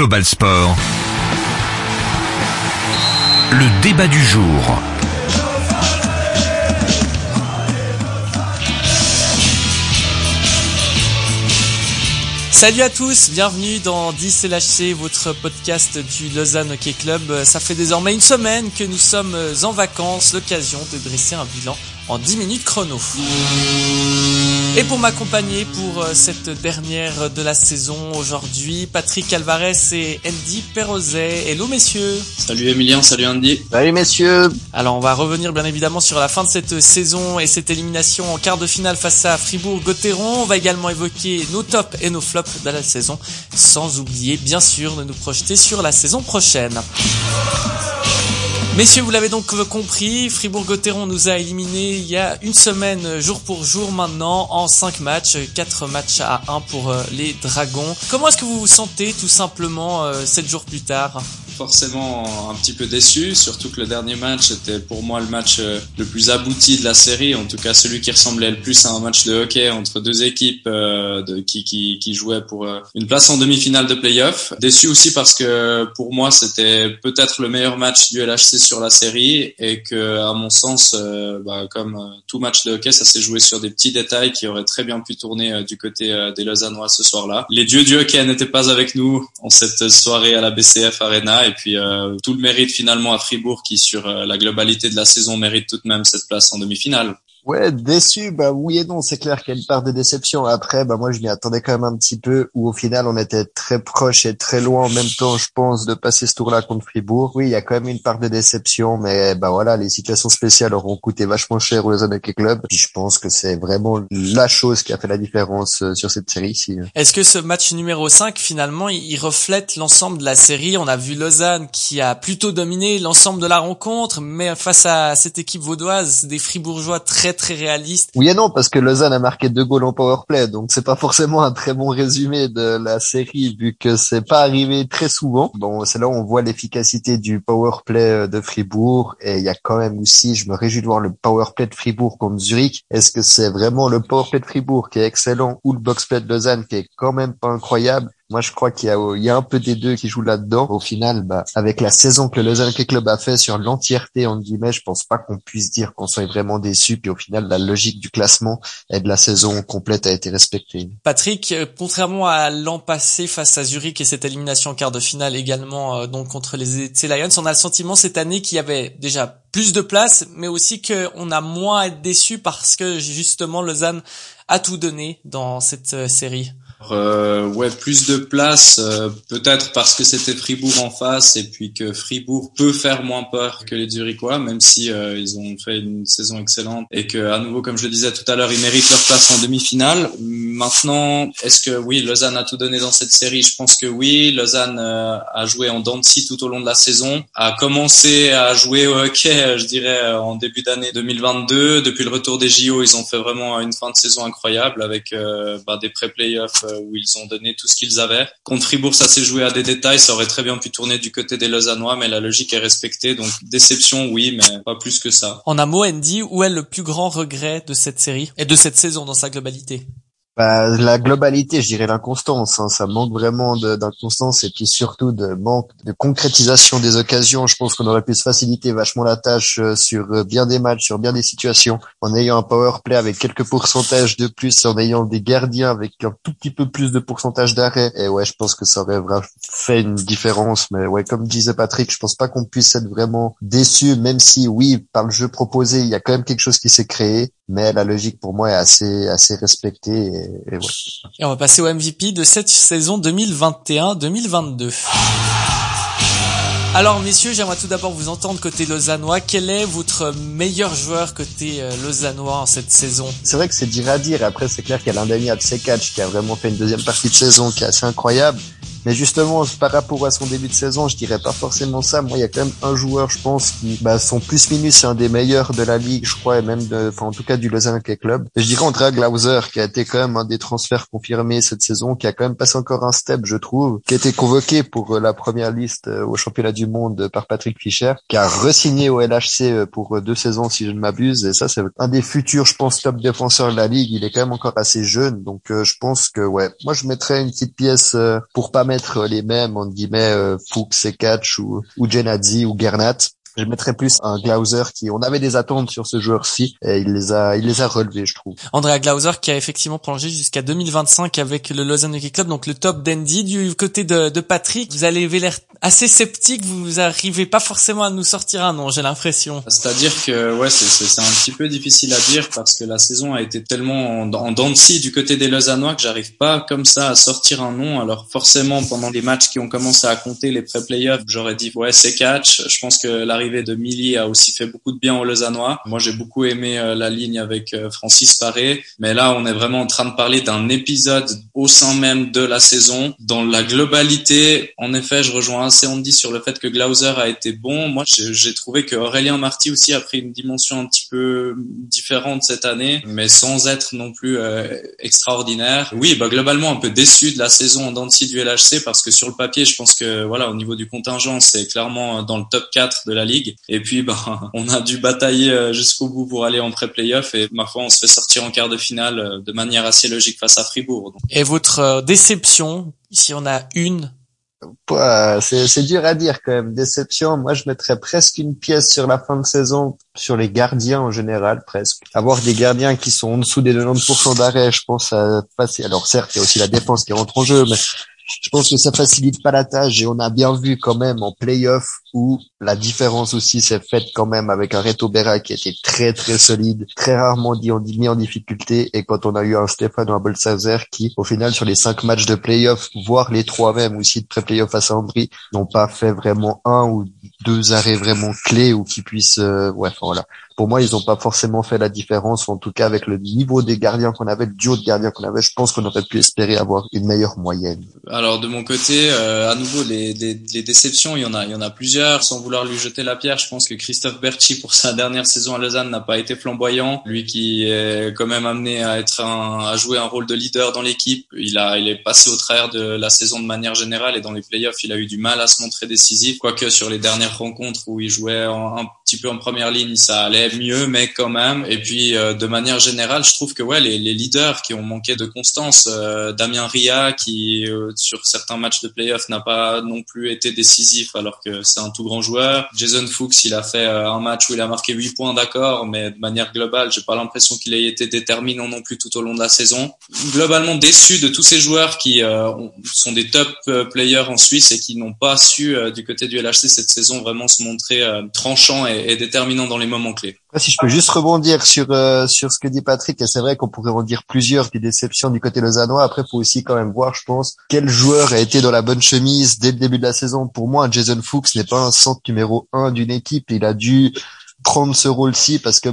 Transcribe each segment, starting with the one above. Global Sport. Le débat du jour. Salut à tous, bienvenue dans 10 LHC, votre podcast du Lausanne Hockey Club. Ça fait désormais une semaine que nous sommes en vacances, l'occasion de dresser un bilan en 10 minutes chrono. Et pour m'accompagner pour cette dernière de la saison aujourd'hui, Patrick Alvarez et Andy Perrozet. Hello messieurs. Salut Emilien, salut Andy. Salut messieurs. Alors on va revenir bien évidemment sur la fin de cette saison et cette élimination en quart de finale face à Fribourg-Gotteron. On va également évoquer nos tops et nos flops de la saison, sans oublier bien sûr de nous projeter sur la saison prochaine. Messieurs, vous l'avez donc compris, Fribourg-Gotteron nous a éliminés il y a une semaine, jour pour jour maintenant, en 5 matchs, 4 matchs à 1 pour les Dragons. Comment est-ce que vous vous sentez tout simplement 7 jours plus tard ? Forcément un petit peu déçu, surtout que le dernier match était pour moi le match le plus abouti de la série, en tout cas celui qui ressemblait le plus à un match de hockey entre deux équipes qui jouaient pour une place en demi-finale de play-off. Déçu aussi parce que pour moi c'était peut-être le meilleur match du LHC sur la série et que à mon sens, comme tout match de hockey, ça s'est joué sur des petits détails qui auraient très bien pu tourner du côté des Lausannois ce soir-là. Les dieux du hockey n'étaient pas avec nous en cette soirée à la BCF Arena. Et puis tout le mérite finalement à Fribourg qui sur la globalité de la saison mérite tout de même cette place en demi-finale. Ouais, déçu, oui et non, c'est clair qu'il y a une part de déception. Après, moi je m'y attendais quand même un petit peu, où au final on était très proche et très loin en même temps, je pense, de passer ce tour-là contre Fribourg. Oui, il y a quand même une part de déception, mais voilà, les situations spéciales auront coûté vachement cher aux Lausanne Hockey Club. Puis je pense que c'est vraiment la chose qui a fait la différence sur cette série ici. Est-ce que ce match numéro 5, finalement, il reflète l'ensemble de la série? On a vu Lausanne qui a plutôt dominé l'ensemble de la rencontre, mais face à cette équipe vaudoise, des Fribourgeois très réaliste. Oui et non, parce que Lausanne a marqué 2 goals en powerplay, donc c'est pas forcément un très bon résumé de la série vu que c'est pas arrivé très souvent. Bon, c'est là où on voit l'efficacité du powerplay de Fribourg, et il y a quand même aussi, je me réjouis de voir le powerplay de Fribourg contre Zurich. Est-ce que c'est vraiment le powerplay de Fribourg qui est excellent ou le boxplay de Lausanne qui est quand même pas incroyable? Moi, je crois qu'il y a un peu des deux qui jouent là-dedans. Au final, avec la saison que le Lausanne Hockey Club a fait sur l'entièreté, entre guillemets, je pense pas qu'on puisse dire qu'on soit vraiment déçu. Puis au final, la logique du classement et de la saison complète a été respectée. Patrick, contrairement à l'an passé face à Zurich et cette élimination en quart de finale également, donc contre les ZSC Lions, on a le sentiment cette année qu'il y avait déjà plus de place, mais aussi qu'on a moins à être déçu parce que justement Lausanne a tout donné dans cette série. Plus de place, peut-être parce que c'était Fribourg en face et puis que Fribourg peut faire moins peur que les Zurichois, même si ils ont fait une saison excellente et que, à nouveau, comme je le disais tout à l'heure, ils méritent leur place en demi-finale. Maintenant, est-ce que oui, Lausanne a tout donné dans cette série? Je pense que oui. Lausanne a joué en dents de scie tout au long de la saison, a commencé à jouer au hockey, je dirais, en début d'année 2022. Depuis le retour des JO, ils ont fait vraiment une fin de saison incroyable avec des pré-playoffs où ils ont donné tout ce qu'ils avaient. Contre Fribourg, ça s'est joué à des détails, ça aurait très bien pu tourner du côté des Lausannois, mais la logique est respectée, donc déception, oui, mais pas plus que ça. En un mot, Andy, où est le plus grand regret de cette série et de cette saison dans sa globalité? La globalité, je dirais l'inconstance. Ça manque vraiment d'inconstance et puis surtout de manque de concrétisation des occasions. Je pense qu'on aurait pu se faciliter vachement la tâche sur bien des matchs, sur bien des situations, en ayant un power play avec quelques pourcentages de plus, en ayant des gardiens avec un tout petit peu plus de pourcentage d'arrêt. Et ouais, je pense que ça aurait vraiment fait une différence. Mais ouais, comme disait Patrick, je pense pas qu'on puisse être vraiment déçu, même si oui, par le jeu proposé, il y a quand même quelque chose qui s'est créé. Mais la logique pour moi est assez respectée. Et ouais. Et on va passer au MVP de cette saison 2021-2022. Alors messieurs, j'aimerais tout d'abord vous entendre côté lausannois. Quel est votre meilleur joueur côté lausannois en cette saison? C'est vrai que c'est dur à dire. Après, c'est clair qu'il y a l'indéniable Secac qui a vraiment fait une deuxième partie de saison qui est assez incroyable. Mais justement, par rapport à son début de saison, je dirais pas forcément ça. Moi, il y a quand même un joueur, je pense, qui, son plus-minus, c'est un des meilleurs de la ligue, je crois, et même en tout cas du Lausanne Hockey Club. Je dirais Andrea Glauser, qui a été quand même un des transferts confirmés cette saison, qui a quand même passé encore un step, je trouve, qui a été convoqué pour la première liste au championnat du monde par Patrick Fischer, qui a re-signé au LHC pour 2 saisons, si je ne m'abuse. Et ça, c'est un des futurs, je pense, top défenseurs de la ligue. Il est quand même encore assez jeune. Donc, je pense que, ouais. Moi, je mettrais une petite pièce pour pas mettre les mêmes, entre guillemets, Fuchs, Sekatch ou Genadzi ou Gernat. Je mettrais plus un Glauser qui, on avait des attentes sur ce joueur-ci et il les a relevés, je trouve. Andrea Glauser qui a effectivement prolongé jusqu'à 2025 avec le Lausanne Hockey Club, donc le top d'Andy. Du côté de Patrick, vous avez l'air assez sceptique, vous arrivez pas forcément à nous sortir un nom, j'ai l'impression. C'est-à-dire que, ouais, c'est un petit peu difficile à dire parce que la saison a été tellement en dents de scie du côté des Lausannois que j'arrive pas comme ça à sortir un nom. Alors forcément, pendant les matchs qui ont commencé à compter, les pré-playoffs, j'aurais dit, ouais, c'est catch. Je pense que l'arrivée de Milly a aussi fait beaucoup de bien aux Lausannois. Moi, j'ai beaucoup aimé la ligne avec Francis Paré, mais là, on est vraiment en train de parler d'un épisode au sein même de la saison. Dans la globalité, en effet, je rejoins assez Andy sur le fait que Glauser a été bon. Moi, j'ai trouvé que Aurélien Marti aussi a pris une dimension un petit peu différente cette année, mais sans être non plus extraordinaire. Oui, bah globalement, un peu déçu de la saison en dents de scie du LHC parce que sur le papier, je pense que voilà, au niveau du contingent, c'est clairement dans le top 4 de la Ligue. Et puis, on a dû batailler jusqu'au bout pour aller en pré-playoff. Et ma foi, on se fait sortir en quart de finale de manière assez logique face à Fribourg. Donc. Et votre déception, si on a une? C'est dur à dire quand même. Déception, moi je mettrais presque une pièce sur la fin de saison, sur les gardiens en général presque. Avoir des gardiens qui sont en dessous des 90% d'arrêt, je pense à passer. Alors certes, il y a aussi la défense qui rentre en jeu, mais... je pense que ça facilite pas la tâche et on a bien vu quand même en play-off où la différence aussi s'est faite quand même avec un Reto Berra qui était très très solide, très rarement mis en difficulté, et quand on a eu un Stéphane ou un Bolsazer qui au final sur les 5 matchs de play-off, voire les 3 même aussi de pré-play-off face à Ambry, n'ont pas fait vraiment un ou deux arrêts vraiment clés ou qui puissent... voilà. Pour moi, ils n'ont pas forcément fait la différence, en tout cas avec le niveau des gardiens qu'on avait, le duo de gardiens qu'on avait, je pense qu'on aurait pu espérer avoir une meilleure moyenne. Alors de mon côté, à nouveau, les déceptions, il y en a plusieurs. Sans vouloir lui jeter la pierre, je pense que Christoph Bertschy pour sa dernière saison à Lausanne n'a pas été flamboyant. Lui qui est quand même amené à être à jouer un rôle de leader dans l'équipe, il est passé au travers de la saison de manière générale et dans les playoffs, il a eu du mal à se montrer décisif. Quoique sur les dernières rencontres où il jouait un petit peu en première ligne, ça allait mieux, mais quand même. Et puis de manière générale, je trouve que les leaders qui ont manqué de constance, Damien Riat qui sur certains matchs de play-off n'a pas non plus été décisif alors que c'est un tout grand joueur. Jason Fuchs, il a fait un match où il a marqué 8 points, d'accord, mais de manière globale, j'ai pas l'impression qu'il ait été déterminant non plus tout au long de la saison. Globalement déçu de tous ces joueurs qui sont des top players en Suisse et qui n'ont pas su du côté du LHC cette saison vraiment se montrer tranchant et déterminant dans les moments clés. Si je peux juste rebondir sur ce que dit Patrick, et c'est vrai qu'on pourrait en dire plusieurs des déceptions du côté lausannois. Après, faut aussi quand même voir, je pense, quel joueur a été dans la bonne chemise dès le début de la saison. Pour moi, Jason Fuchs n'est pas un centre numéro 1 d'une équipe. Il a dû prendre ce rôle-ci parce que,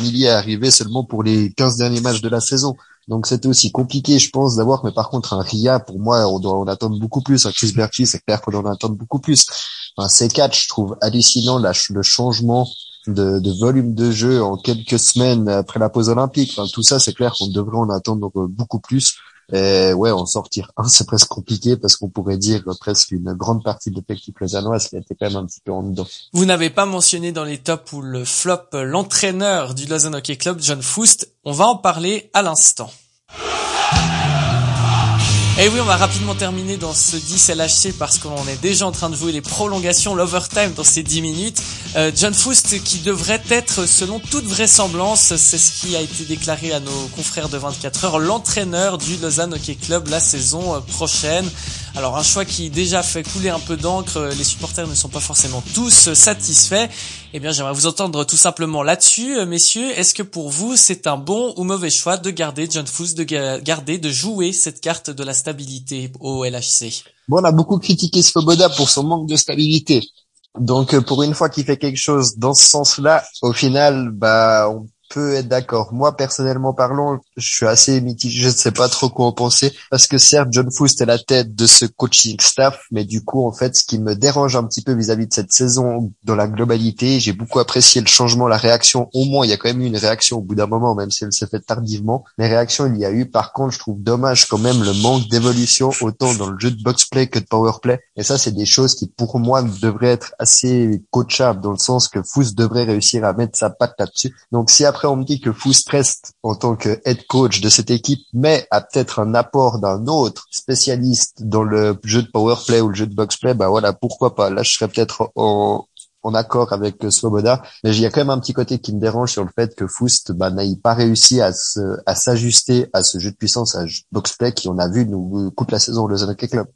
Milly est arrivé seulement pour les 15 derniers matchs de la saison. Donc c'était aussi compliqué, je pense, d'avoir. Mais par contre, un Riat, pour moi, on attend beaucoup plus. Un Chris Bertschy, c'est clair qu'on en attend beaucoup plus. Un C4, je trouve hallucinant le changement de volume de jeu en quelques semaines après la pause olympique. Enfin, tout ça, c'est clair qu'on devrait en attendre beaucoup plus. Et ouais, en sortir un, c'est presque compliqué parce qu'on pourrait dire presque une grande partie de l'effectif lausannois, ce qui était quand même un petit peu en dedans. Vous n'avez pas mentionné dans les tops ou le flop l'entraîneur du Lausanne Hockey Club, John Foust. On va en parler à l'instant. Et oui, on va rapidement terminer dans ce 10 LHC parce qu'on est déjà en train de jouer les prolongations, l'overtime dans ces 10 minutes. John Foust qui devrait être, selon toute vraisemblance, c'est ce qui a été déclaré à nos confrères de 24 heures, l'entraîneur du Lausanne Hockey Club la saison prochaine. Alors un choix qui déjà fait couler un peu d'encre, les supporters ne sont pas forcément tous satisfaits. Eh bien, j'aimerais vous entendre tout simplement là-dessus, messieurs. Est-ce que pour vous, c'est un bon ou mauvais choix de garder John Foust, de jouer cette carte de la stabilité au LHC? Bon, on a beaucoup critiqué Svoboda pour son manque de stabilité. Donc, pour une fois qu'il fait quelque chose dans ce sens-là, au final, on peut être d'accord. Moi, personnellement parlant, je suis assez mitigé, je ne sais pas trop quoi en penser, parce que certes, John Foust est la tête de ce coaching staff, mais du coup, en fait, ce qui me dérange un petit peu vis-à-vis de cette saison dans la globalité, j'ai beaucoup apprécié le changement, la réaction, au moins, il y a quand même eu une réaction au bout d'un moment, même si elle s'est faite tardivement. Les réactions, il y a eu, par contre, je trouve dommage quand même le manque d'évolution, autant dans le jeu de box-play que de power-play, et ça, c'est des choses qui, pour moi, devraient être assez coachables, dans le sens que Foust devrait réussir à mettre sa patte là-dessus. Donc, si après après on me dit que Foust reste en tant que head coach de cette équipe, mais a peut-être un apport d'un autre spécialiste dans le jeu de powerplay ou le jeu de boxplay, bah voilà, pourquoi pas. Là, je serais peut-être en accord avec Svoboda, mais il y a quand même un petit côté qui me dérange sur le fait que Foust n'aille pas réussi à s'ajuster à ce jeu de puissance, à boxplay qui, on a vu, nous coupe la saison au Lausanne Hockey Club.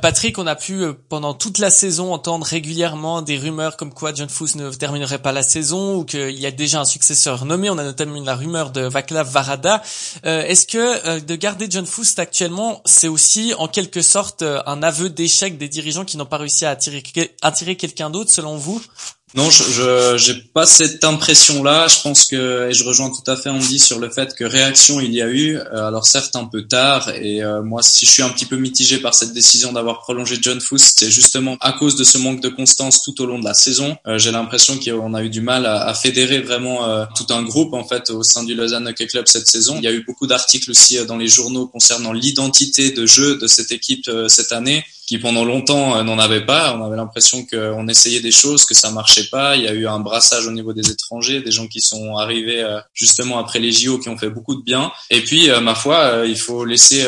Patrick, on a pu pendant toute la saison entendre régulièrement des rumeurs comme quoi John Foust ne terminerait pas la saison ou qu'il y a déjà un successeur nommé. On a notamment la rumeur de Vaclav Varada. Est-ce que de garder John Foust actuellement, c'est aussi en quelque sorte un aveu d'échec des dirigeants qui n'ont pas réussi à attirer quelqu'un d'autre, selon vous? Non, j'ai pas cette impression-là. Je pense que, et je rejoins tout à fait Andy sur le fait que réaction il y a eu, alors certes un peu tard, et moi si je suis un petit peu mitigé par cette décision d'avoir prolongé John Foust, c'est justement à cause de ce manque de constance tout au long de la saison. J'ai l'impression qu'on a eu du mal à fédérer vraiment tout un groupe en fait au sein du Lausanne Hockey Club cette saison. Il y a eu beaucoup d'articles aussi dans les journaux concernant l'identité de jeu de cette équipe cette année, qui pendant longtemps n'en avait pas. On avait l'impression qu'on essayait des choses, que ça marchait pas. Il y a eu un brassage au niveau des étrangers, des gens qui sont arrivés justement après les JO, qui ont fait beaucoup de bien. Et puis, ma foi, il faut laisser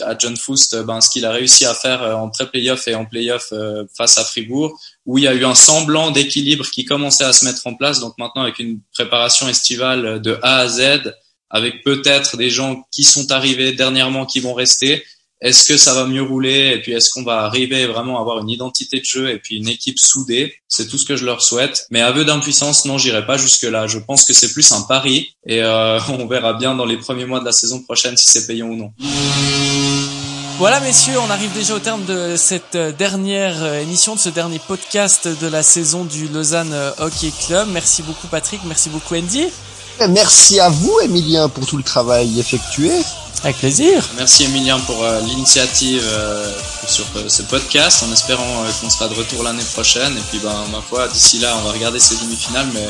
à John Foust ce qu'il a réussi à faire en pré-playoff et en playoff face à Fribourg, où il y a eu un semblant d'équilibre qui commençait à se mettre en place. Donc maintenant, avec une préparation estivale de A à Z, avec peut-être des gens qui sont arrivés dernièrement, qui vont rester, est-ce que ça va mieux rouler? Et puis, est-ce qu'on va arriver vraiment à avoir une identité de jeu et puis une équipe soudée? C'est tout ce que je leur souhaite. Mais aveu d'impuissance, non, j'irai pas jusque-là. Je pense que c'est plus un pari. Et on verra bien dans les premiers mois de la saison prochaine si c'est payant ou non. Voilà, messieurs, on arrive déjà au terme de cette dernière émission, de ce dernier podcast de la saison du Lausanne Hockey Club. Merci beaucoup, Patrick. Merci beaucoup, Andy. Merci à vous, Emilien, pour tout le travail effectué. Avec plaisir. Merci Emilien pour l'initiative sur ce podcast, en espérant qu'on sera de retour l'année prochaine. Et puis ma foi, d'ici là, on va regarder ces demi-finales, mais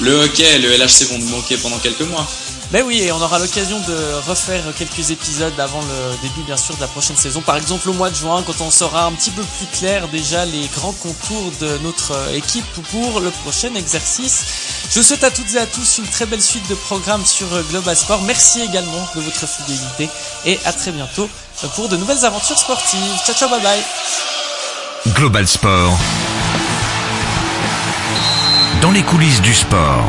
le hockey et le LHC vont nous manquer pendant quelques mois. Ben oui, et on aura l'occasion de refaire quelques épisodes avant le début, bien sûr, de la prochaine saison. Par exemple, au mois de juin, quand on saura un petit peu plus clair déjà les grands contours de notre équipe pour le prochain exercice. Je vous souhaite à toutes et à tous une très belle suite de programmes sur Global Sport. Merci également de votre fidélité et à très bientôt pour de nouvelles aventures sportives. Ciao, ciao, bye bye. Global Sport. Dans les coulisses du sport.